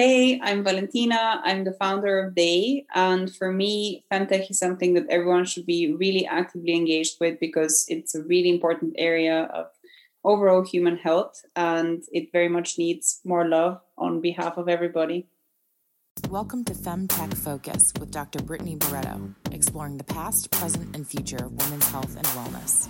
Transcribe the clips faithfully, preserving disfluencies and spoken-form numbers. Hey, I'm Valentina. I'm the founder of Daye. And for me, FemTech is something that everyone should be really actively engaged with because it's a really important area of overall human health, and it very much needs more love on behalf of everybody. Welcome to FemTech Focus with Doctor Brittany Barreto, exploring the past, present, and future of women's health and wellness.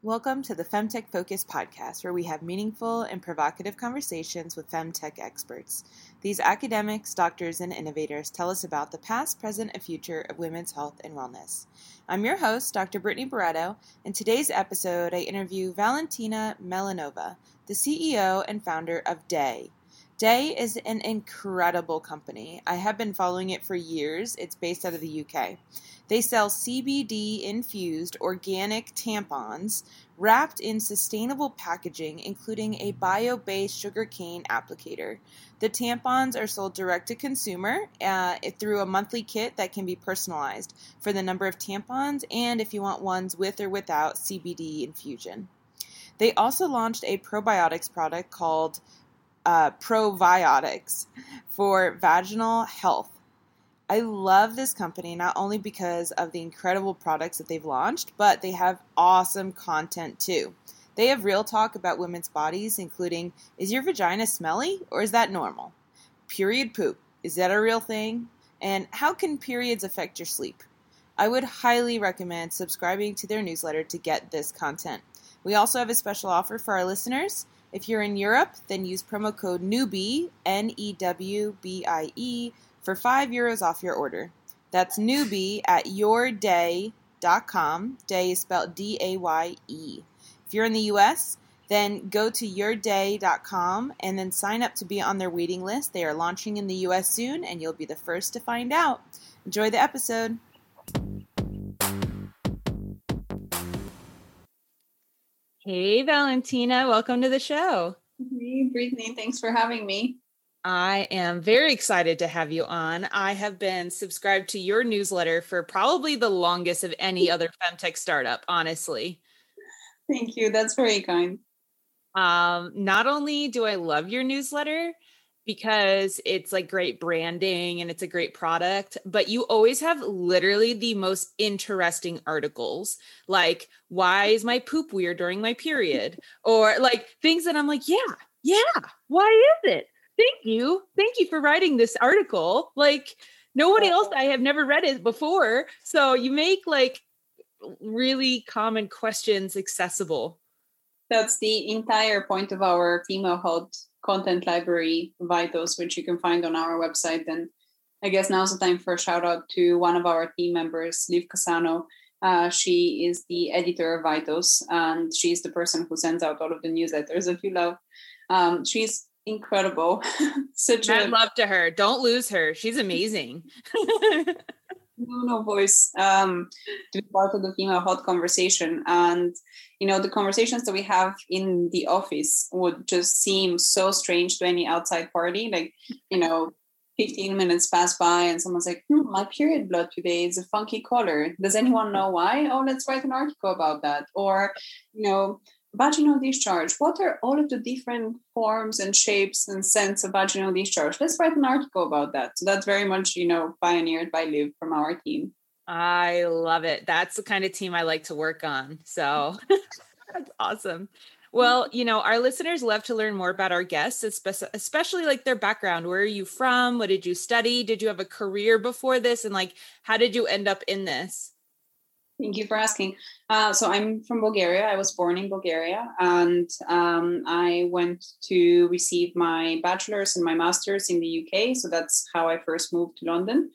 Welcome to the FemTech Focus podcast, where we have meaningful and provocative conversations with FemTech experts. These academics, doctors, and innovators tell us about the past, present, and future of women's health and wellness. I'm your host, Doctor Brittany Barreto, and today's episode I interview Valentina Milanova, the C E O and founder of Daye. Daye is an incredible company. I have been following it for years. It's based out of the U K. They sell C B D-infused organic tampons wrapped in sustainable packaging, including a bio-based sugarcane applicator. The tampons are sold direct to consumer uh, through a monthly kit that can be personalized for the number of tampons and if you want ones with or without C B D infusion. They also launched a probiotics product called Uh, probiotics for vaginal health. I love this company not only because of the incredible products that they've launched, but they have awesome content too. They have real talk about women's bodies, including, is your vagina smelly or is that normal? Period poop, is that a real thing? And how can periods affect your sleep? I would highly recommend subscribing to their newsletter to get this content. We also have a special offer for our listeners. If you're in Europe, then use promo code NEWBIE, N E W B I E, for five euros off your order. That's NEWBIE at your daye dot com. Daye is spelled D A Y E. If you're in the U S, then go to your daye dot com and then sign up to be on their waiting list. They are launching in the U S soon, and you'll be the first to find out. Enjoy the episode. Hey, Valentina. Welcome to the show. Hey, Brittany. Thanks for having me. I am very excited to have you on. I have been subscribed to your newsletter for probably the longest of any other femtech startup, honestly. Thank you. That's very kind. Um, not only do I love your newsletter because it's like great branding and it's a great product, but you always have literally the most interesting articles, like why is my poop weird during my period? Or like things that I'm like, yeah, yeah, why is it? Thank you. Thank you for writing this article. Like no one else, I have never read it before. So you make like really common questions accessible. That's the entire point of our female health content library, Vitals, which you can find on our website. And I guess now's the time for a shout out to one of our team members, Liv Cassano. Uh, she is the editor of Vitals, and she's the person who sends out all of the newsletters that you love. Um, she's incredible. Such a love to her. Don't lose her. She's amazing. No, no voice um, to be part of the female health conversation. And, you know, the conversations that we have in the office would just seem so strange to any outside party. Like, you know, fifteen minutes pass by and someone's like, hmm, my period blood today is a funky color. Does anyone know why? Oh, let's write an article about that. Or, you know, vaginal discharge. What are all of the different forms and shapes and scents of vaginal discharge? Let's write an article about that. So that's very much, you know, pioneered by Liv from our team. I love it. That's the kind of team I like to work on. So that's awesome. Well, you know, our listeners love to learn more about our guests, especially like their background. Where are you from? What did you study? Did you have a career before this? And like, how did you end up in this? Thank you for asking. Uh, so I'm from Bulgaria. I was born in Bulgaria, and um, I went to receive my bachelor's and my master's in the U K. So that's how I first moved to London.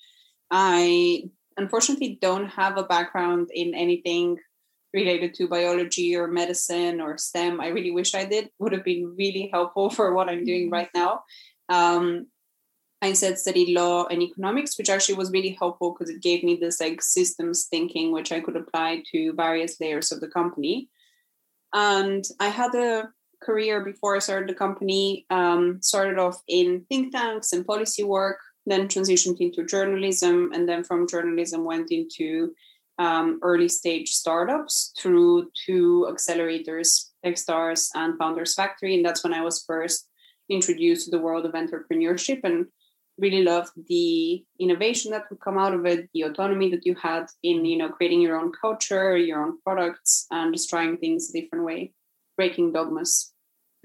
I unfortunately don't have a background in anything related to biology or medicine or STEM. I really wish I did. Would have been really helpful for what I'm doing right now. Um, I instead studied law and economics, which actually was really helpful because it gave me this like systems thinking, which I could apply to various layers of the company. And I had a career before I started the company, um, started off in think tanks and policy work, then transitioned into journalism. And then from journalism went into um, early stage startups through two accelerators, Techstars and Founders Factory. And that's when I was first introduced to the world of entrepreneurship and really loved the innovation that would come out of it, the autonomy that you had in, you know, creating your own culture, your own products, and just trying things a different way, breaking dogmas.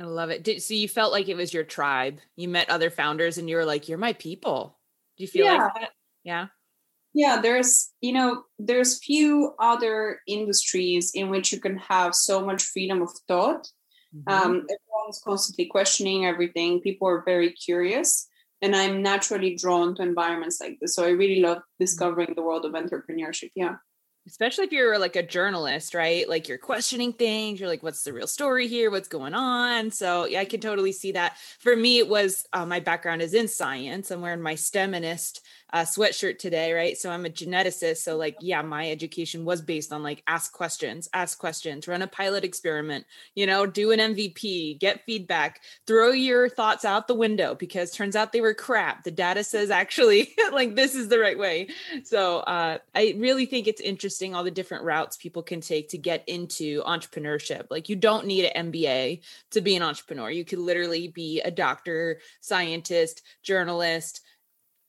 I love it. Did, so you felt like it was your tribe. You met other founders and you were like, you're my people. Do you feel yeah. like that? Yeah. Yeah. There's, you know, there's few other industries in which you can have so much freedom of thought. Mm-hmm. Um, everyone's constantly questioning everything. People are very curious. And I'm naturally drawn to environments like this. So I really love discovering the world of entrepreneurship. Yeah. Especially if you're like a journalist, right? Like you're questioning things. You're like, what's the real story here? What's going on? So yeah, I can totally see that. For me, it was, uh, my background is in science. I'm wearing my STEMinist uh, sweatshirt today, right? So I'm a geneticist. So like, yeah, my education was based on like, ask questions, ask questions, run a pilot experiment, you know, do an M V P, get feedback, throw your thoughts out the window because turns out they were crap. The data says actually like, this is the right way. So uh, I really think it's interesting, all the different routes people can take to get into entrepreneurship. Like you don't need an M B A to be an entrepreneur. You could literally be a doctor, scientist, journalist,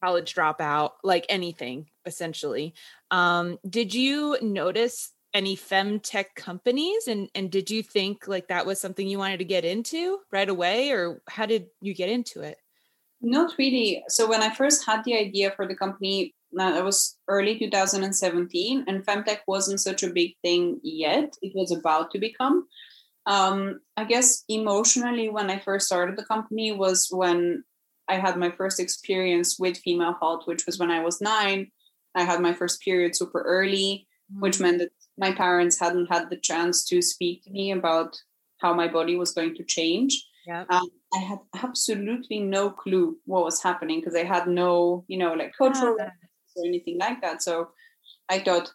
college dropout, like anything essentially. Um, did you notice any femtech companies? And, and did you think like that was something you wanted to get into right away? Or how did you get into it? Not really. So when I first had the idea for the company, now that was early two thousand seventeen, and femtech wasn't such a big thing yet. It was about to become. Um, I guess emotionally, when I first started the company was when I had my first experience with female health, which was when I was nine. I had my first period super early, mm-hmm. which meant that my parents hadn't had the chance to speak to me about how my body was going to change. Yep. Um, I had absolutely no clue what was happening because I had no, you know, like cultural yeah. or anything like that. So I thought,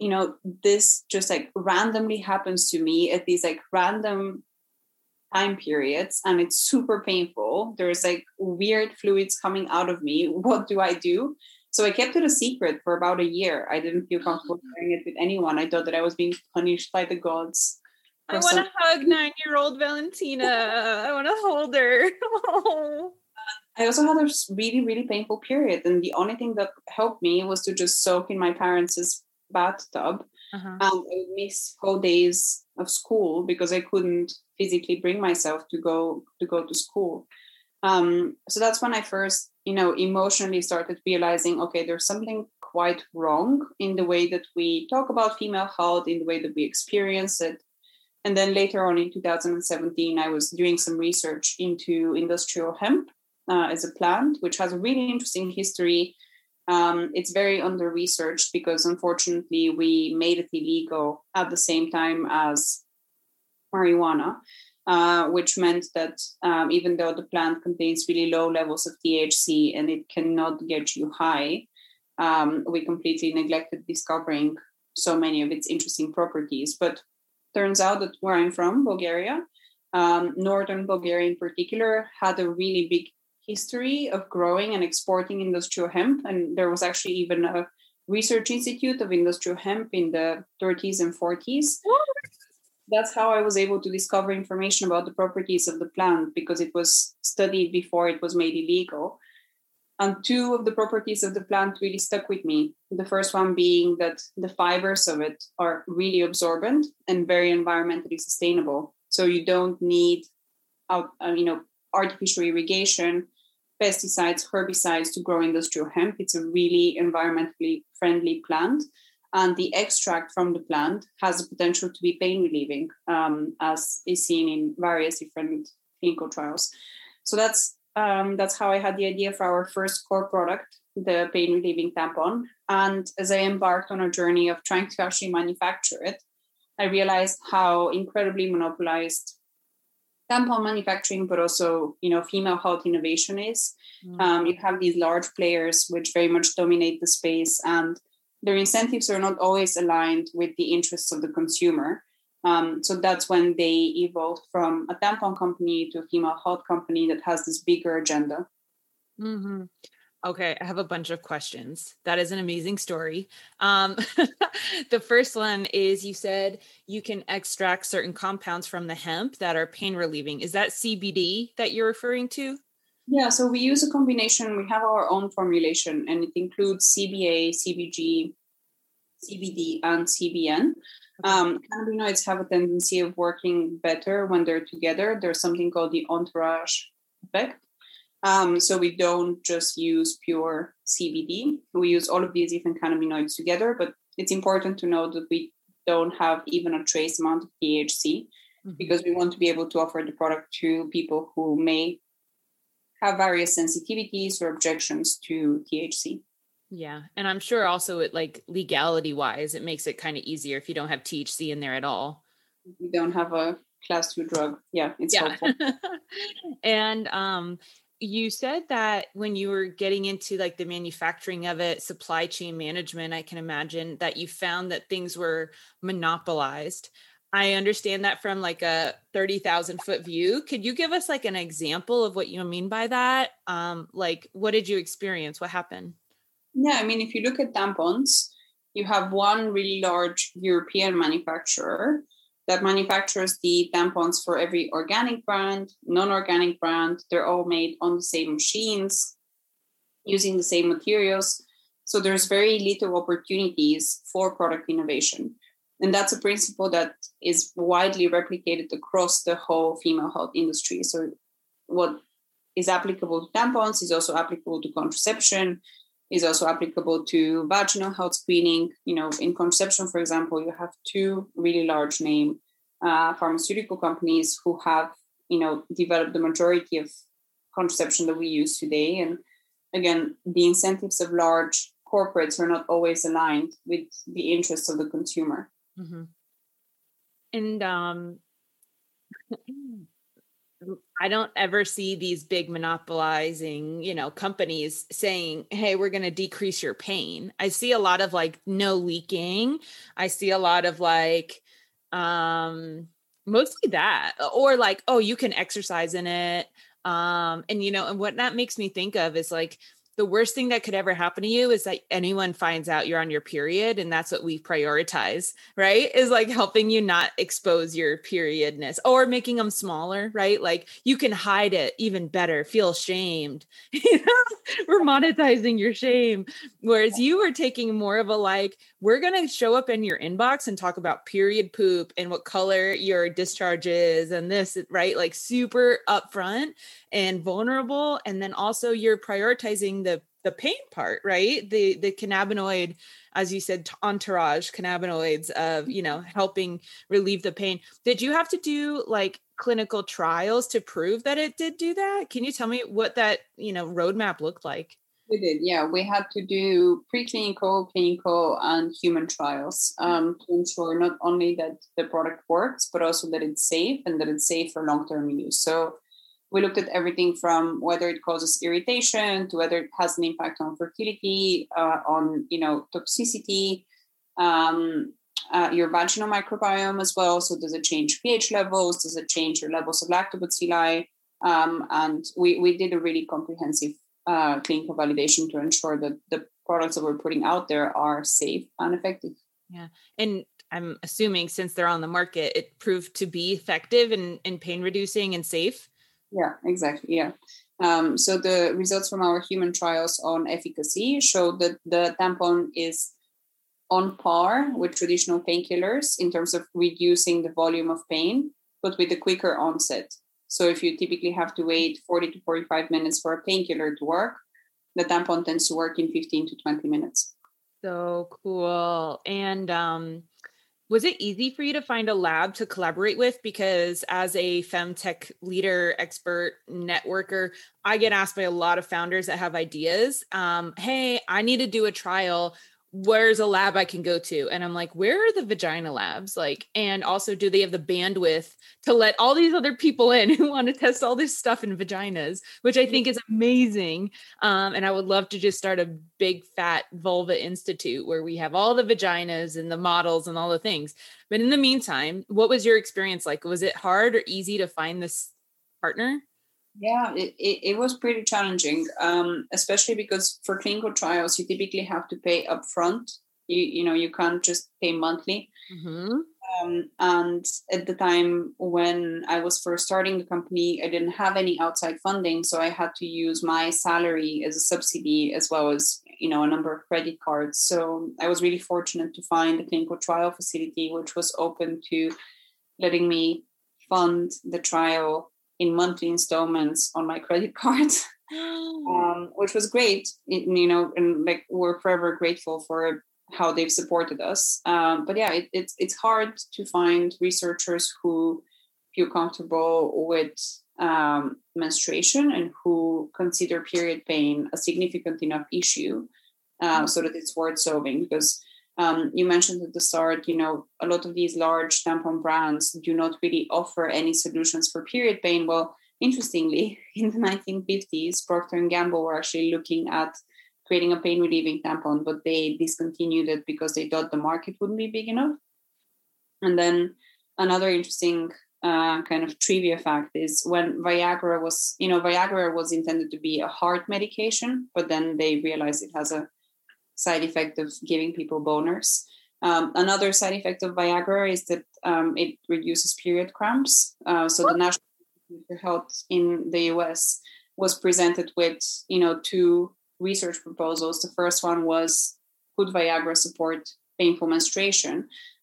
you know, this just like randomly happens to me at these like random time periods and it's super painful. There's like weird fluids coming out of me. What do I do? So I kept it a secret for about a year. I didn't feel comfortable sharing it with anyone. I thought that I was being punished by the gods. I want to hug nine-year-old Valentina. I want to hold her. Oh. I also had a really, really painful period. And the only thing that helped me was to just soak in my parents' bathtub. Uh-huh. And I would miss whole days of school because I couldn't physically bring myself to go to go to school. Um, so that's when I first, you know, emotionally started realizing, okay, there's something quite wrong in the way that we talk about female health, in the way that we experience it. And then later on in two thousand seventeen, I was doing some research into industrial hemp uh, as a plant, which has a really interesting history. Um, it's very under-researched because unfortunately we made it illegal at the same time as marijuana, uh, which meant that um, even though the plant contains really low levels of T H C and it cannot get you high, um, we completely neglected discovering so many of its interesting properties. But turns out that where I'm from, Bulgaria, um, northern Bulgaria in particular, had a really big history of growing and exporting industrial hemp. And there was actually even a research institute of industrial hemp in the thirties and forties. That's how I was able to discover information about the properties of the plant because it was studied before it was made illegal. And two of the properties of the plant really stuck with me. The first one being that the fibers of it are really absorbent and very environmentally sustainable. So you don't need, out, uh, you know, artificial irrigation, pesticides, herbicides to grow industrial hemp. It's a really environmentally friendly plant. And the extract from the plant has the potential to be pain relieving, um, as is seen in various different clinical trials. So that's Um, that's how I had the idea for our first core product, the pain-relieving tampon. And as I embarked on a journey of trying to actually manufacture it, I realized how incredibly monopolized tampon manufacturing, but also, you know, female health innovation is. Mm. Um, you have these large players which very much dominate the space, and their incentives are not always aligned with the interests of the consumer. Um, so that's when they evolved from a tampon company to a female health company that has this bigger agenda. Mm-hmm. Okay, I have a bunch of questions. That is an amazing story. Um, the first one is, you said you can extract certain compounds from the hemp that are pain relieving. Is that C B D that you're referring to? Yeah, so we use a combination. We have our own formulation, and it includes C B A, C B G, C B D, and C B N. Um, cannabinoids have a tendency of working better when they're together. There's something called the entourage effect. Um, so we don't just use pure C B D. We use all of these different cannabinoids together, but it's important to know that we don't have even a trace amount of T H C, mm-hmm. because we want to be able to offer the product to people who may have various sensitivities or objections to T H C. Yeah. And I'm sure also it, like, legality wise, it makes it kind of easier if you don't have T H C in there at all. You don't have a class two drug. Yeah. It's yeah. helpful. And, um, you said that when you were getting into, like, the manufacturing of it, supply chain management, I can imagine that you found that things were monopolized. I understand that from, like, a thirty thousand foot view. Could you give us, like, an example of what you mean by that? Um, like, what did you experience? What happened? Yeah, I mean, if you look at tampons, you have one really large European manufacturer that manufactures the tampons for every organic brand, non-organic brand. They're all made on the same machines, using the same materials. So there's very little opportunities for product innovation. And that's a principle that is widely replicated across the whole female health industry. So what is applicable to tampons is also applicable to contraception, is also applicable to vaginal health screening. You know, in contraception, for example, you have two really large name uh, pharmaceutical companies who have, you know, developed the majority of contraception that we use today. And again, the incentives of large corporates are not always aligned with the interests of the consumer. Mm-hmm. And um, I don't ever see these big monopolizing, you know, companies saying, hey, we're going to decrease your pain. I see a lot of, like, no leaking. I see a lot of, like, um, mostly that, or like, oh, you can exercise in it. Um, and, you know, and what that makes me think of is, like, the worst thing that could ever happen to you is that anyone finds out you're on your period. And that's what we prioritize, right? Is, like, helping you not expose your periodness, or making them smaller, right? Like, you can hide it even better, feel shamed. We're monetizing your shame. Whereas you are taking more of a, like, we're going to show up in your inbox and talk about period poop and what color your discharge is and this, right? Like, super upfront and vulnerable. And then also you're prioritizing the, the pain part, right? The, the cannabinoid, as you said, entourage cannabinoids of, you know, helping relieve the pain. Did you have to do, like, clinical trials to prove that it did do that? Can you tell me what that, you know, roadmap looked like? We did. Yeah. We had to do preclinical, clinical, and human trials um, to ensure not only that the product works, but also that it's safe and that it's safe for long-term use. So we looked at everything from whether it causes irritation to whether it has an impact on fertility, uh, on, you know, toxicity, um, uh, your vaginal microbiome as well. So does it change pH levels? Does it change your levels of lactobacilli? Um, and we, we did a really comprehensive Uh, clinical validation to ensure that the products that we're putting out there are safe and effective. Yeah. And I'm assuming, since they're on the market, it proved to be effective and, and pain reducing and safe. Yeah, exactly. Yeah. Um, so the results from our human trials on efficacy showed that the tampon is on par with traditional painkillers in terms of reducing the volume of pain, but with a quicker onset. So if you typically have to wait forty to forty-five minutes for a painkiller to work, the tampon tends to work in fifteen to twenty minutes. So cool. And um, was it easy for you to find a lab to collaborate with? Because as a femtech leader, expert, networker, I get asked by a lot of founders that have ideas. Um, hey, I need to do a trial. where's a lab I can go to? And I'm like, where are the vagina labs? Like, and also, do they have the bandwidth to let all these other people in who want to test all this stuff in vaginas, which I think is amazing. Um, and I would love to just start a big fat vulva institute where we have all the vaginas and the models and all the things. But in the meantime, what was your experience like? Was it hard or easy to find this partner? Yeah, it, it, it was pretty challenging, um, especially because for clinical trials, you typically have to pay upfront. You you know, you can't just pay monthly. Mm-hmm. Um, and at the time when I was first starting the company, I didn't have any outside funding. So I had to use my salary as a subsidy, as well as, you know, a number of credit cards. So I was really fortunate to find a clinical trial facility, which was open to letting me fund the trial in monthly installments on my credit card, um, which was great, you know, and like we're forever grateful for how they've supported us. Um, but yeah, it, it's it's hard to find researchers who feel comfortable with um, menstruation and who consider period pain a significant enough issue uh, so that it's worth solving. Because Um, you mentioned at the start, you know, a lot of these large tampon brands do not really offer any solutions for period pain. Well, interestingly, in the nineteen fifties, Procter and Gamble were actually looking at creating a pain-relieving tampon, but they discontinued it because they thought the market wouldn't be big enough. And then another interesting uh, kind of trivia fact is when Viagra was, you know, Viagra was intended to be a heart medication, but then they realized it has a side effect of giving people boners. Um, another side effect of Viagra is that um, it reduces period cramps. Uh, so what? The National Institute for Health in the U S was presented with, you know, two research proposals. The first one was, could Viagra support painful menstruation?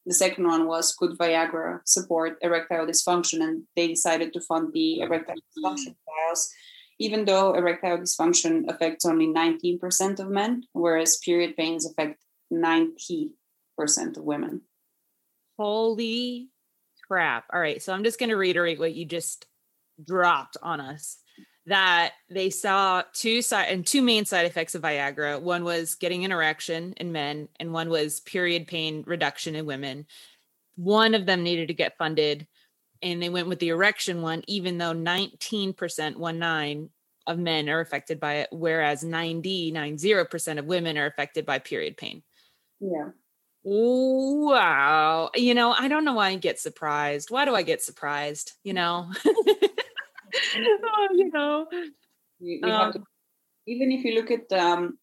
The second one was, could Viagra support erectile dysfunction? And they decided to fund the erectile dysfunction trials, even though erectile dysfunction affects only nineteen percent of men, whereas period pains affect ninety percent of women. Holy crap. All right. So I'm just going to reiterate what you just dropped on us, that they saw two side and two main side effects of Viagra. One was getting an erection in men, and one was period pain reduction in women. One of them needed to get funded, and they went with the erection one, even though nineteen percent, one nine of men are affected by it, whereas ninety, ninety percent of women are affected by period pain. Yeah. Wow. You know, I don't know why I get surprised. Why do I get surprised? You know, oh, you know, you, you um, have to, even if you look at um,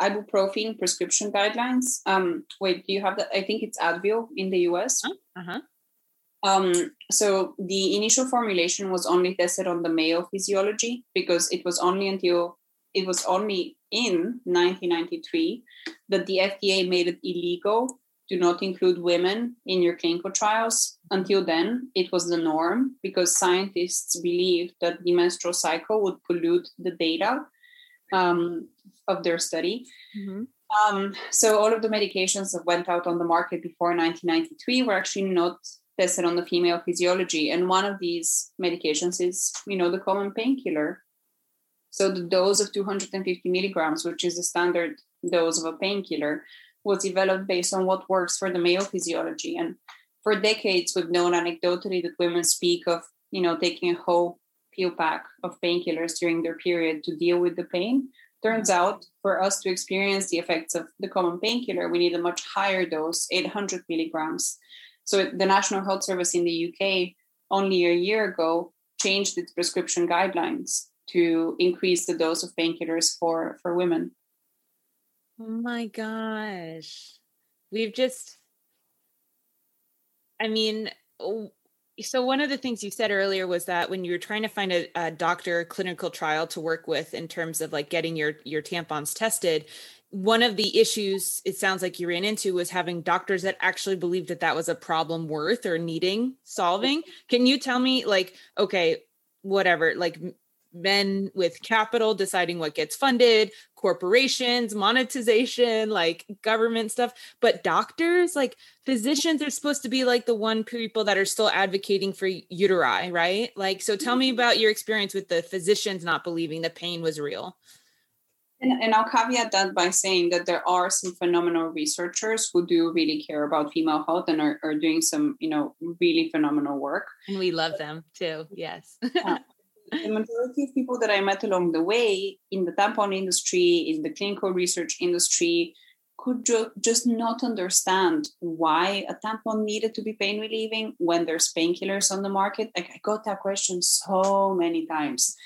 ibuprofen prescription guidelines, um, wait, do you have that? I think it's Advil in the U S. Uh-huh. Um, so the initial formulation was only tested on the male physiology because it was only until it was only in nineteen ninety-three that the F D A made it illegal to not include women in your clinical trials. Until then, it was the norm because scientists believed that the menstrual cycle would pollute the data um, of their study. Mm-hmm. Um, so all of the medications that went out on the market before nineteen ninety-three were actually not tested on the female physiology. And one of these medications is, you know, the common painkiller. So the dose of two hundred fifty milligrams, which is the standard dose of a painkiller, was developed based on what works for the male physiology. And for decades, we've known anecdotally that women speak of, you know, taking a whole pill pack of painkillers during their period to deal with the pain. Turns out, for us to experience the effects of the common painkiller, we need a much higher dose, eight hundred milligrams. So the National Health Service in the U K only a year ago changed its prescription guidelines to increase the dose of painkillers for, for women. Oh my gosh. We've just, I mean, so one of the things you said earlier was that when you were trying to find a, a doctor clinical trial to work with in terms of like getting your, your tampons tested, one of the issues it sounds like you ran into was having doctors that actually believed that that was a problem worth or needing solving. Can you tell me like, okay, whatever, like men with capital deciding what gets funded, corporations, monetization, like government stuff, but doctors, like physicians are supposed to be like the one people that are still advocating for uteri, right? Like, so tell me about your experience with the physicians not believing the pain was real. And, and I'll caveat that by saying that there are some phenomenal researchers who do really care about female health and are, are doing some, you know, really phenomenal work. And we love them too. Yes. Yeah. The majority of people that I met along the way in the tampon industry, in the clinical research industry, could ju- just not understand why a tampon needed to be pain relieving when there's painkillers on the market. Like, I got that question so many times.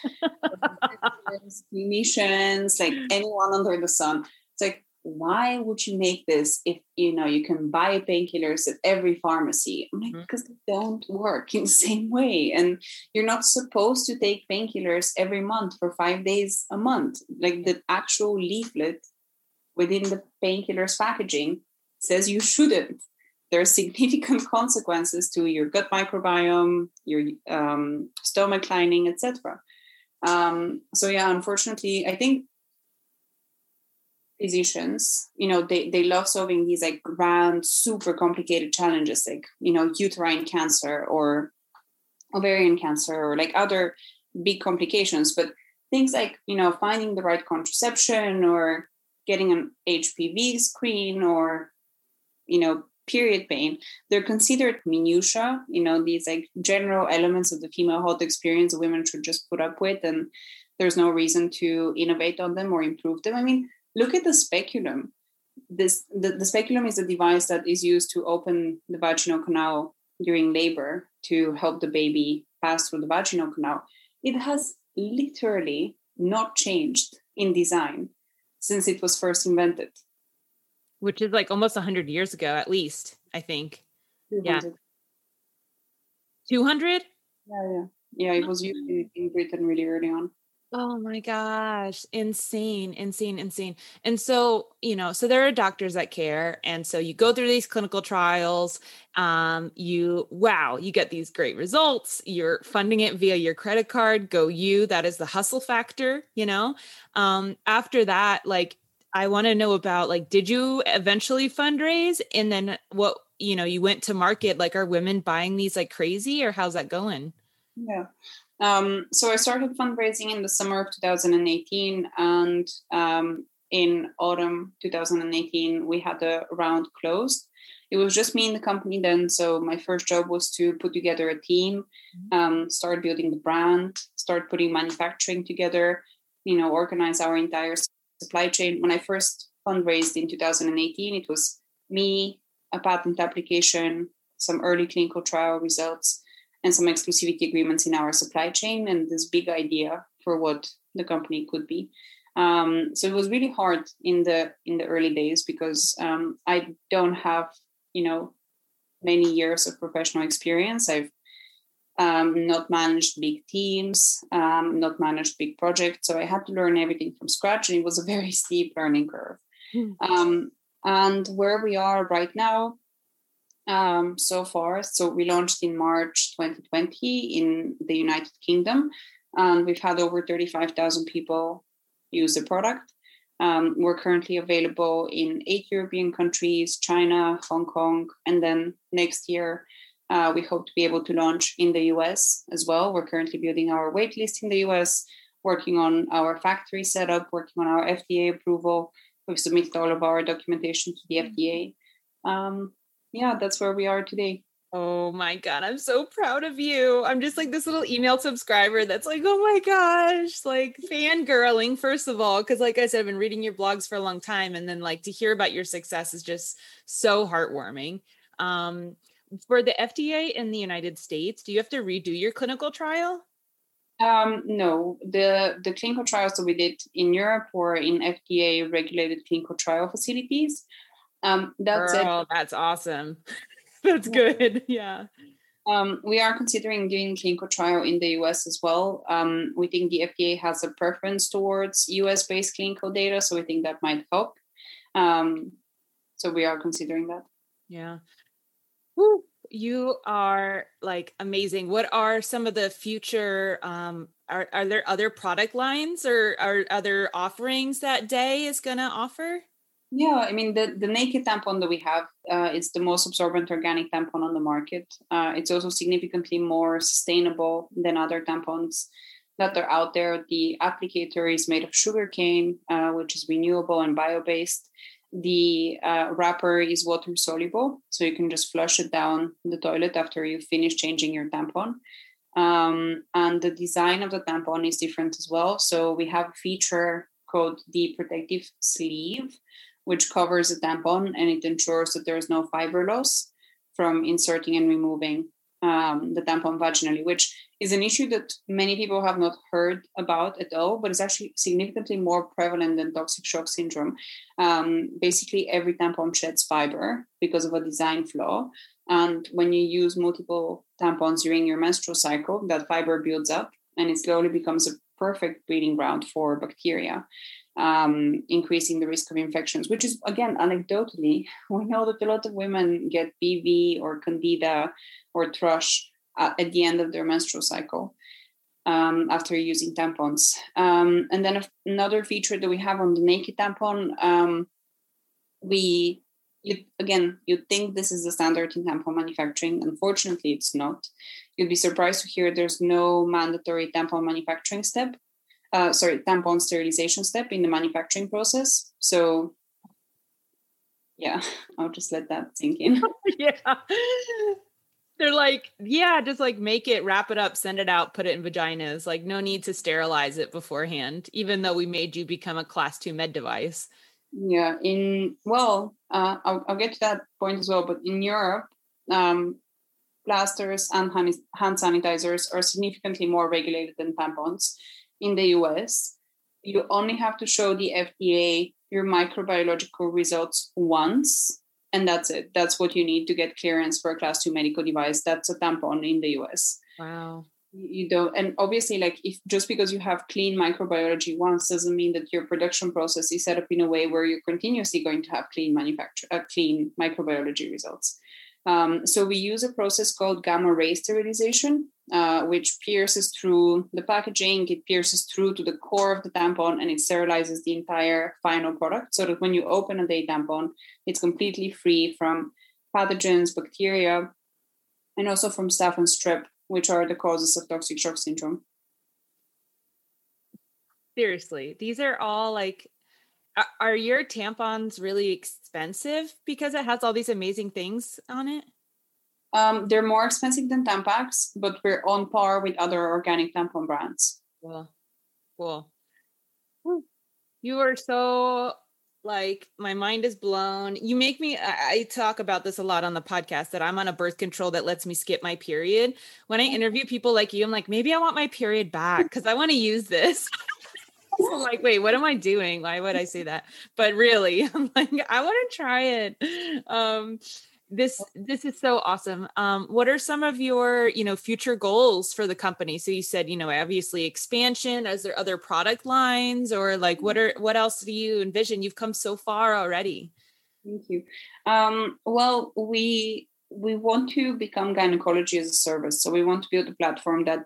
Clinicians, like anyone under the sun. It's like, why would you make this if, you know, you can buy painkillers at every pharmacy? I'm like, because mm-hmm. they don't work in the same way. And you're not supposed to take painkillers every month for five days a month. Like the actual leaflet within the painkillers packaging says you shouldn't. There are significant consequences to your gut microbiome, your um, stomach lining, et cetera. Um, so yeah, unfortunately, I think physicians, you know, they, they love solving these like grand, super complicated challenges, like, you know, uterine cancer or ovarian cancer or like other big complications. But things like, you know, finding the right contraception or getting an H P V screen or, you know, period pain, they're considered minutiae, you know, these like general elements of the female health experience women should just put up with. And there's no reason to innovate on them or improve them. I mean, look at the speculum. This the, the speculum is a device that is used to open the vaginal canal during labor to help the baby pass through the vaginal canal. It has literally not changed in design since it was first invented. Which is like almost one hundred years ago, at least, I think. two hundred. Yeah. two hundred? Yeah, yeah. Yeah, it was used in, in Britain really early on. Oh my gosh. Insane, insane, insane. And so, you know, so there are doctors that care. And so you go through these clinical trials, um, you, wow, you get these great results. You're funding it via your credit card. Go you, that is the hustle factor, you know, um, after that, like, I want to know about, like, did you eventually fundraise? And then what, you know, you went to market, like, are women buying these like crazy, or how's that going? Yeah. Um, so I started fundraising in the summer of two thousand eighteen, and um, in autumn two thousand eighteen, we had the round closed. It was just me and the company then. So my first job was to put together a team, um, start building the brand, start putting manufacturing together, you know, organize our entire supply chain. When I first fundraised in two thousand eighteen, it was me, a patent application, some early clinical trial results, and some exclusivity agreements in our supply chain, and this big idea for what the company could be. Um, so it was really hard in the in the early days because um, I don't have, you know, many years of professional experience. I've um, not managed big teams, um, not managed big projects. So I had to learn everything from scratch, and it was a very steep learning curve. Mm-hmm. Um, and where we are right now, Um, so far. So we launched in March twenty twenty in the United Kingdom, and we've had over thirty-five thousand people use the product. Um, we're currently available in eight European countries, China, Hong Kong, and then next year uh, we hope to be able to launch in the U S as well. We're currently building our wait list in the U S, working on our factory setup, working on our F D A approval. We've submitted all of our documentation to the F D A. Um, Yeah, that's where we are today. Oh my God, I'm so proud of you. I'm just like this little email subscriber that's like, oh my gosh, like fangirling, first of all, because like I said, I've been reading your blogs for a long time. And then like to hear about your success is just so heartwarming. Um, for the F D A in the United States, do you have to redo your clinical trial? Um, no, the, the clinical trials that we did in Europe were in F D A regulated clinical trial facilities. Um, that's Girl, it. That's awesome. That's good. Yeah. Um, we are considering doing clinical trial in the U S as well. Um, we think the F D A has a preference towards U S based clinical data. So we think that might help. Um, so we are considering that. Yeah. Woo. You are like amazing. What are some of the future, um, are, are there other product lines or are other offerings that Daye is going to offer? Yeah, I mean, the, the naked tampon that we have, uh, it's the most absorbent organic tampon on the market. Uh, it's also significantly more sustainable than other tampons. that are out there. The applicator is made of sugarcane, uh, which is renewable and bio-based. The uh, wrapper is water-soluble, so you can just flush it down the toilet after you finish changing your tampon. Um, and the design of the tampon is different as well. So we have a feature called the protective sleeve, which covers the tampon, and it ensures that there is no fiber loss from inserting and removing um, the tampon vaginally, which is an issue that many people have not heard about at all, but it's actually significantly more prevalent than toxic shock syndrome. Um, basically, every tampon sheds fiber because of a design flaw. And when you use multiple tampons during your menstrual cycle, that fiber builds up and it slowly becomes a perfect breeding ground for bacteria, um, increasing the risk of infections, which is, again, anecdotally, we know that a lot of women get B V or candida or thrush at, at the end of their menstrual cycle um, after using tampons. Um, and then another feature that we have on the naked tampon, um, we... You, again, you'd think this is the standard in tampon manufacturing. Unfortunately, it's not. You'd be surprised to hear there's no mandatory tampon manufacturing step, uh, sorry, tampon sterilization step in the manufacturing process. So, yeah, I'll just let that sink in. Yeah. They're like, yeah, just like make it, wrap it up, send it out, put it in vaginas. Like no need to sterilize it beforehand, even though we made you become a class two med device. Yeah, in well, uh, I'll, I'll get to that point as well. But in Europe, um, plasters and hand sanitizers are significantly more regulated than tampons. In the U S, you only have to show the F D A your microbiological results once, and that's it. That's what you need to get clearance for a class two medical device. That's a tampon in the U S. Wow. You don't, and obviously, like if just because you have clean microbiology once doesn't mean that your production process is set up in a way where you're continuously going to have clean manufacture, uh, clean microbiology results. Um, so we use a process called gamma ray sterilization, uh, which pierces through the packaging, it pierces through to the core of the tampon, and it sterilizes the entire final product so that when you open a day tampon, it's completely free from pathogens, bacteria, and also from staph and strep, which are the causes of toxic shock syndrome. Seriously, these are all like, are your tampons really expensive because it has all these amazing things on it? Um, they're more expensive than Tampax, but we're on par with other organic tampon brands. Well, cool. Woo. You are so... like my mind is blown. You make me, I, I talk about this a lot on the podcast that I'm on a birth control that lets me skip my period. When I interview people like you, I'm like, maybe I want my period back because I want to use this. So I'm like, wait, what am I doing? Why would I say that? But really, I'm like, I want to try it. Um, this, this is so awesome. Um, what are some of your, you know, future goals for the company? So you said, you know, obviously expansion, is there other product lines or like, what are, what else do you envision? You've come so far already. Thank you. Um, well, we, we want to become gynecology as a service. So we want to build a platform that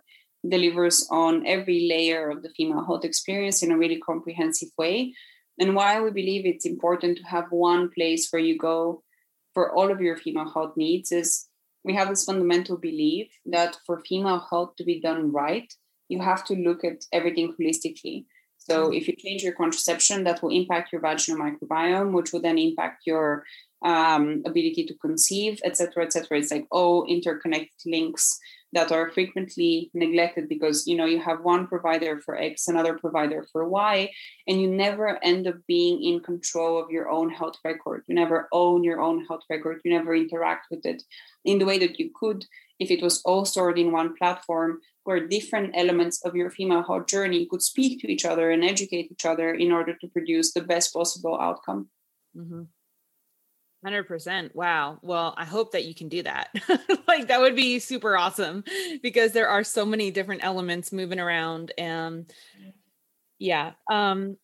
delivers on every layer of the female health experience in a really comprehensive way. And why we believe it's important to have one place where you go for all of your female health needs is we have this fundamental belief that for female health to be done right, you have to look at everything holistically. So if you change your contraception, that will impact your vaginal microbiome, which will then impact your um, ability to conceive, et cetera, et cetera. It's like all interconnected links that are frequently neglected because, you know, you have one provider for X, another provider for Y, and you never end up being in control of your own health record. You never own your own health record. You never interact with it in the way that you could if it was all stored in one platform where different elements of your female health journey could speak to each other and educate each other in order to produce the best possible outcome. Mm-hmm. one hundred percent. Wow. Well, I hope that you can do that. Like that would be super awesome because there are so many different elements moving around. And yeah. Um,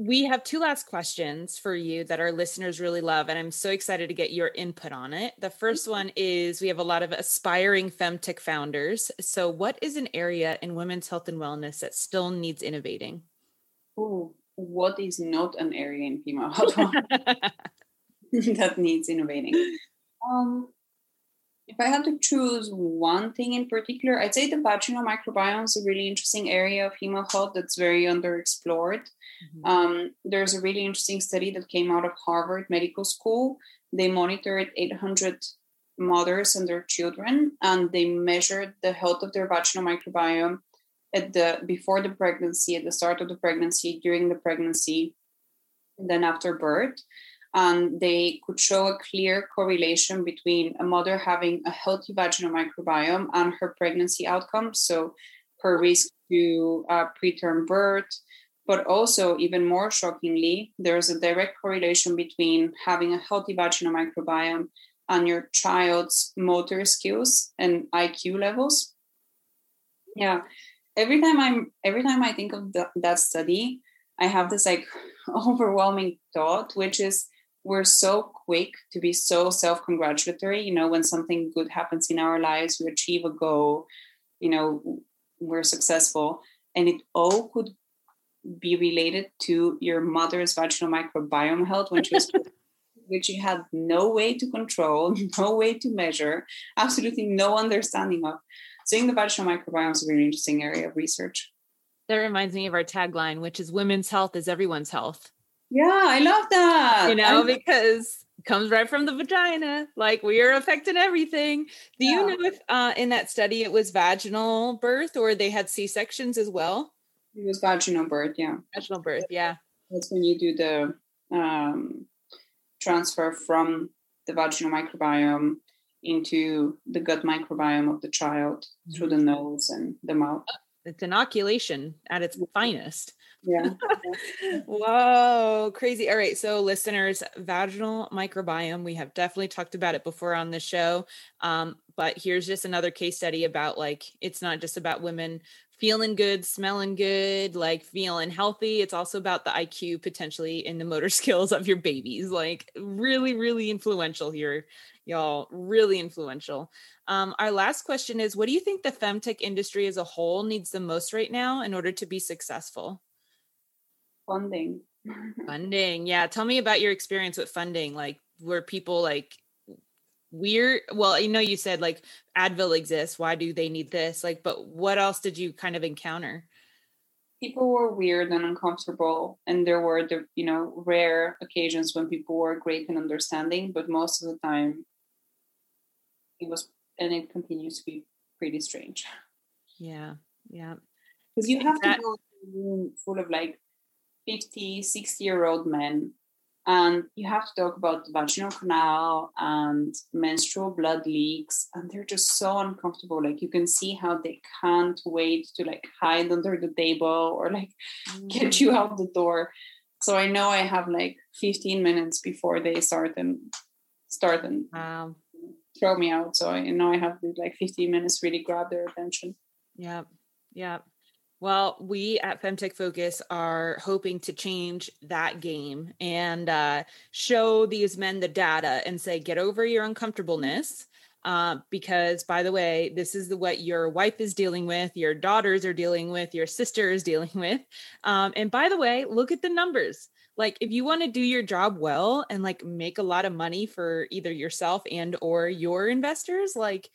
we have two last questions for you that our listeners really love. And I'm so excited to get your input on it. The first one is we have a lot of aspiring femtech founders. So what is an area in women's health and wellness that still needs innovating? Ooh, what is not an area in female health? That needs innovating. Um, If I had to choose one thing in particular, I'd say the vaginal microbiome is a really interesting area of human health that's very underexplored. Mm-hmm. Um, there's a really interesting study that came out of Harvard Medical School. They monitored eight hundred mothers and their children, and they measured the health of their vaginal microbiome at the before the pregnancy, at the start of the pregnancy, during the pregnancy, and then after birth. And they could show a clear correlation between a mother having a healthy vaginal microbiome and her pregnancy outcomes, so her risk to uh, preterm birth. But also, even more shockingly, there's a direct correlation between having a healthy vaginal microbiome and your child's motor skills and I Q levels. Yeah. Every time I'm, every time I think of the, that study, I have this like overwhelming thought, which is we're so quick to be so self-congratulatory. You know, when something good happens in our lives, we achieve a goal, you know, we're successful, and it all could be related to your mother's vaginal microbiome health when she was pregnant, which you had no way to control, no way to measure, absolutely no understanding of. Seeing the vaginal microbiome is a really interesting area of research. That reminds me of our tagline, which is women's health is everyone's health. Yeah, I love that. You know, I'm... because it comes right from the vagina. Like, we are affecting everything. Do yeah. you know if uh, in that study it was vaginal birth or they had C-sections as well? It was vaginal birth, yeah. Vaginal birth, yeah. That's when you do the um, transfer from the vaginal microbiome into the gut microbiome of the child mm-hmm. through the nose and the mouth. It's inoculation at its finest. Yeah. Whoa, crazy. All right. So listeners, vaginal microbiome, we have definitely talked about it before on the show. Um, but here's just another case study about, like, it's not just about women feeling good, smelling good, like feeling healthy. It's also about the I Q potentially in the motor skills of your babies, like really, really influential here. Y'all, really influential. Um, our last question is, what do you think the femtech industry as a whole needs the most right now in order to be successful? Funding. Funding. Yeah. Tell me about your experience with funding. Like, were people like, we're, well, you know, you said like Advil exists. Why do they need this? Like, but what else did you kind of encounter? People were weird and uncomfortable, and there were the, you know, rare occasions when people were great and understanding, but most of the time it was, and it continues to be pretty strange. Yeah. Yeah. Because you have that- to go to a room full of like fifty, sixty year old men, and you have to talk about the vaginal canal and menstrual blood leaks, and they're just so uncomfortable. Like, you can see how they can't wait to like hide under the table or like get you out the door. So I know I have like fifteen minutes before they start and start and wow. throw me out. So I know I have to, like, fifteen minutes really grab their attention. Yeah. Yeah. Well, we at FemTech Focus are hoping to change that game and uh, show these men the data and say, get over your uncomfortableness. Uh, because, by the way, this is the, what your wife is dealing with, your daughters are dealing with, your sister is dealing with. Um, and by the way, look at the numbers. Like, if you want to do your job well and like make a lot of money for either yourself and or your investors, like,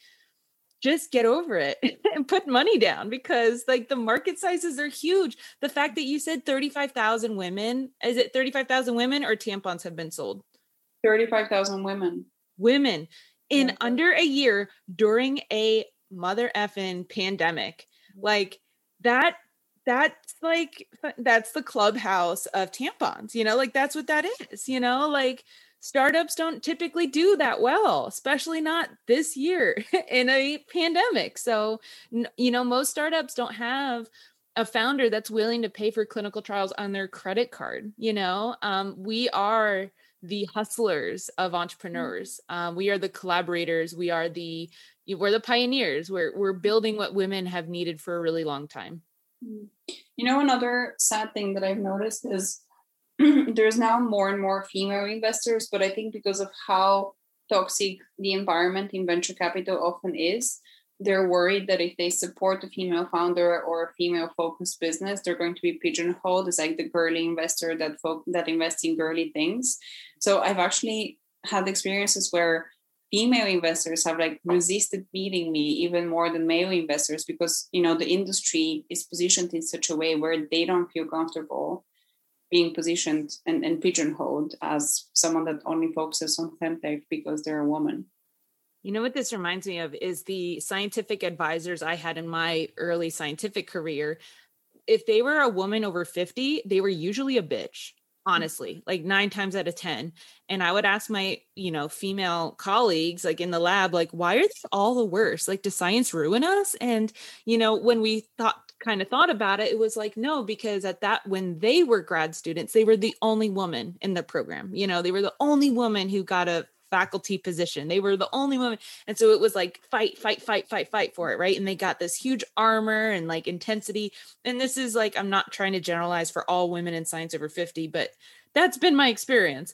just get over it and put money down, because like the market sizes are huge. The fact that you said thirty-five thousand women, is it thirty-five thousand women or tampons have been sold? thirty-five thousand women. Women in yeah. under a year during a mother effing pandemic. Like that, that's like, that's the clubhouse of tampons, you know, like that's what that is, you know, like startups don't typically do that well, especially not this year in a pandemic. So, you know, most startups don't have a founder that's willing to pay for clinical trials on their credit card. You know, um, we are the hustlers of entrepreneurs. Um, we are the collaborators. We are the, we're the pioneers. We're, we're building what women have needed for a really long time. You know, another sad thing that I've noticed is there's now more and more female investors, but I think because of how toxic the environment in venture capital often is, they're worried that if they support a female founder or a female-focused business, they're going to be pigeonholed as like the girly investor that folk, that invests in girly things. So I've actually had experiences where female investors have like resisted meeting me even more than male investors because, you know, the industry is positioned in such a way where they don't feel comfortable being positioned and, and pigeonholed as someone that only focuses on femtech because they're a woman. You know what this reminds me of is the scientific advisors I had in my early scientific career. If they were a woman over fifty, they were usually a bitch, honestly, like nine times out of ten. And I would ask my, you know, female colleagues, like in the lab, like, why are they all the worst? Like, does science ruin us? And, you know, when we thought, kind of thought about it, it was like, no, because at that, when they were grad students, they were the only woman in the program. You know, they were the only woman who got a faculty position. They were the only woman. And so it was like fight, fight, fight, fight, fight for it. Right. And they got this huge armor and like intensity. And this is like, I'm not trying to generalize for all women in science over fifty, but that's been my experience.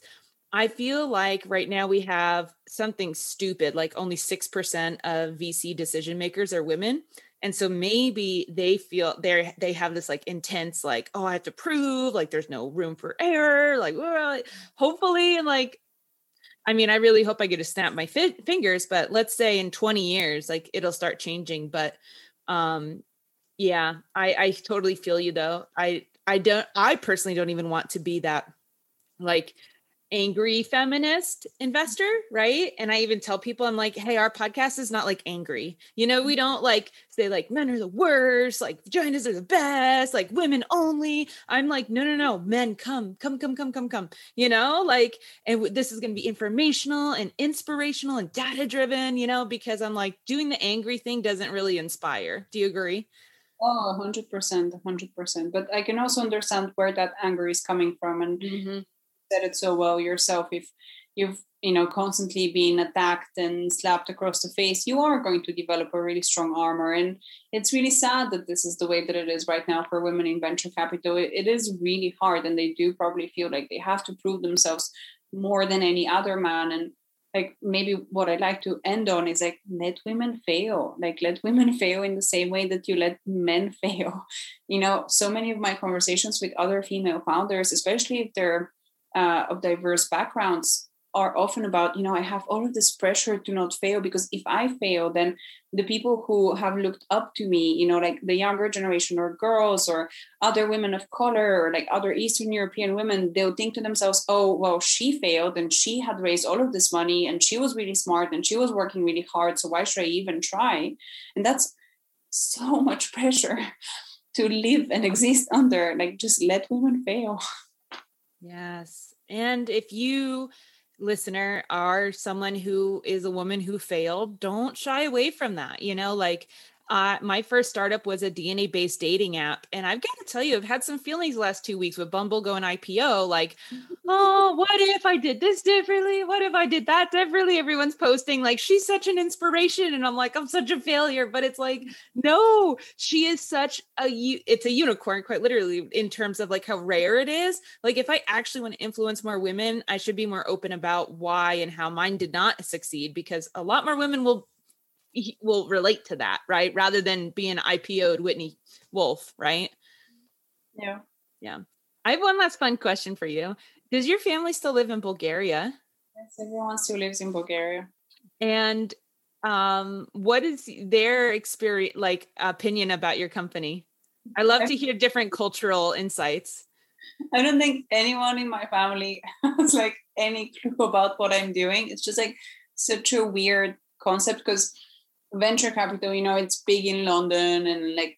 I feel like right now we have something stupid, like only six percent of V C decision makers are women. And so maybe they feel they they have this like intense, like, oh, I have to prove, like, there's no room for error. Like, well, hopefully, and like, I mean, I really hope I get to snap my fi- fingers, but let's say in twenty years, like it'll start changing. But um, yeah, I, I totally feel you though. I, I don't, I personally don't even want to be that like angry feminist investor. Right. And I even tell people, I'm like, hey, our podcast is not like angry. You know, we don't like say like men are the worst, like vaginas are the best, like women only. I'm like, no, no, no, men come, come, come, come, come, come, you know, like, and w- this is going to be informational and inspirational and data driven, you know, because I'm like doing the angry thing doesn't really inspire. Do you agree? Oh, one hundred percent, one hundred percent. But I can also understand where that anger is coming from. And mm-hmm. you said it so well yourself. If you've, you know, constantly being attacked and slapped across the face, you are going to develop a really strong armor. And it's really sad that this is the way that it is right now for women in venture capital. It, it is really hard. And they do probably feel like they have to prove themselves more than any other man. And like, maybe what I'd like to end on is like, let women fail, like let women fail in the same way that you let men fail. You know, so many of my conversations with other female founders, especially if they're uh, of diverse backgrounds, are often about, you know, I have all of this pressure to not fail, because if I fail, then the people who have looked up to me, you know, like the younger generation or girls or other women of color or like other Eastern European women, they'll think to themselves, oh, well, she failed and she had raised all of this money and she was really smart and she was working really hard. So why should I even try? And that's so much pressure to live and exist under. Like, just let women fail. Yes. And if you, listener, are someone who is a woman who failed, don't shy away from that. You know, like uh, my first startup was a D N A based dating app. And I've got to tell you, I've had some feelings the last two weeks with Bumble going I P O, like, oh, what if I did this differently? What if I did that differently? Everyone's posting like, she's such an inspiration. And I'm like, I'm such a failure, but it's like, no, she is such a, it's a unicorn, quite literally, in terms of like how rare it is. Like, if I actually want to influence more women, I should be more open about why and how mine did not succeed, because a lot more women will will relate to that, right? Rather than being I P O'd Whitney Wolf, right? Yeah. Yeah. I have one last fun question for you. Does your family still live in Bulgaria? Yes, everyone still lives in Bulgaria. And um, what is their experience, like opinion about your company? I love to hear different cultural insights. I don't think anyone in my family has like any clue about what I'm doing. It's just like such a weird concept, because venture capital, you know, it's big in London and like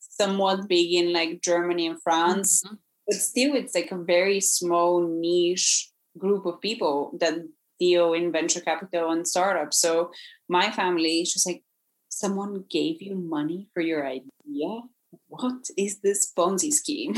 somewhat big in like Germany and France, mm-hmm. but still it's like a very small niche group of people that deal in venture capital and startups. So my family is just like, someone gave you money for your idea? What is this Ponzi scheme?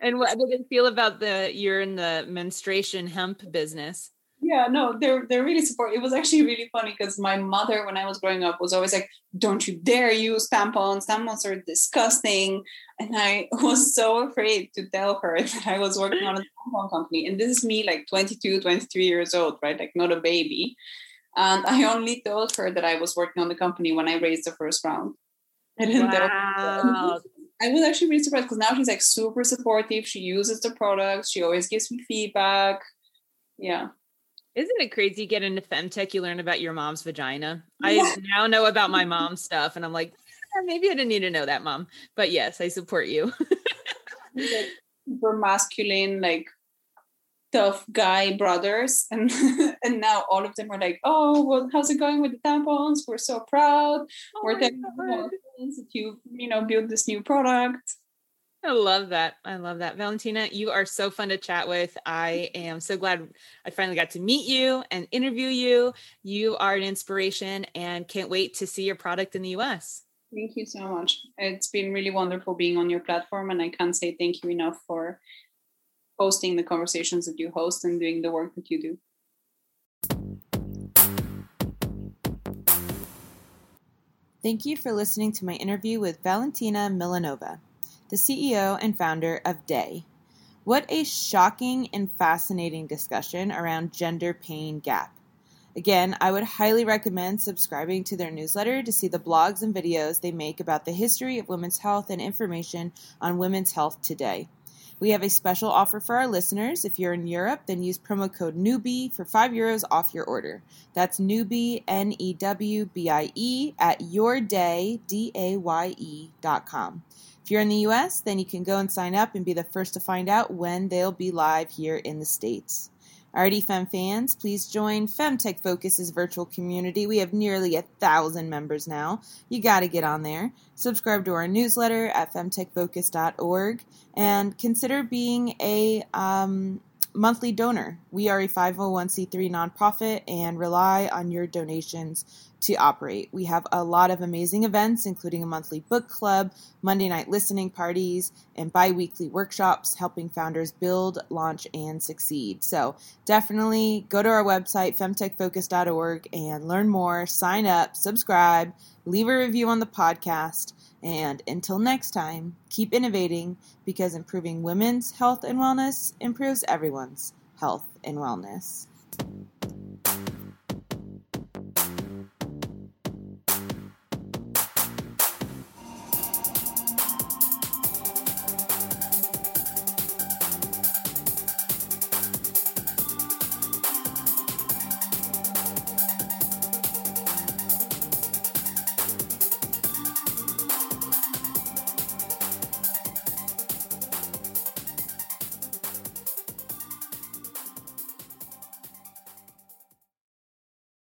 And what did it feel about the, you're in the menstruation hemp business? Yeah, no, they're they're really supportive. It was actually really funny because my mother, when I was growing up, was always like, don't you dare use tampons. Tampons are disgusting. And I was so afraid to tell her that I was working on a tampon company. And this is me like twenty-two, twenty-three years old, right? Like, not a baby. And I only told her that I was working on the company when I raised the first round. And then wow. I was actually really surprised because now she's like super supportive. She uses the products. She always gives me feedback. Yeah. Isn't it crazy? You get into femtech, you learn about your mom's vagina. I yeah. now know about my mom's stuff, and I'm like, eh, maybe I didn't need to know that, mom. But yes, I support you. Like, super masculine, like tough guy brothers, and and now all of them are like, oh well, how's it going with the tampons? We're so proud. Oh, we're thanking that you, you know, built this new product. I love that. I love that. Valentina, you are so fun to chat with. I am so glad I finally got to meet you and interview you. You are an inspiration, and can't wait to see your product in the U S. Thank you so much. It's been really wonderful being on your platform, and I can't say thank you enough for hosting the conversations that you host and doing the work that you do. Thank you for listening to my interview with Valentina Milanova, the C E O and founder of Daye. What a shocking and fascinating discussion around gender pain gap. Again, I would highly recommend subscribing to their newsletter to see the blogs and videos they make about the history of women's health and information on women's health today. We have a special offer for our listeners. If you're in Europe, then use promo code NEWBIE for five euros off your order. That's NEWBIE, N E W B I E, at yourdaye, D A Y E, dot com. If you're in the U S, then you can go and sign up and be the first to find out when they'll be live here in the States. Alrighty, Fem fans, please join FemTech Focus's virtual community. We have nearly a thousand members now. You got to get on there. Subscribe to our newsletter at femtech focus dot org and consider being a um, monthly donor. We are a five oh one c three nonprofit and rely on your donations to operate. We have a lot of amazing events, including a monthly book club, Monday night listening parties, and bi-weekly workshops, helping founders build, launch, and succeed. So definitely go to our website, femtech focus dot org, and learn more, sign up, subscribe, leave a review on the podcast, and until next time, keep innovating, because improving women's health and wellness improves everyone's health and wellness.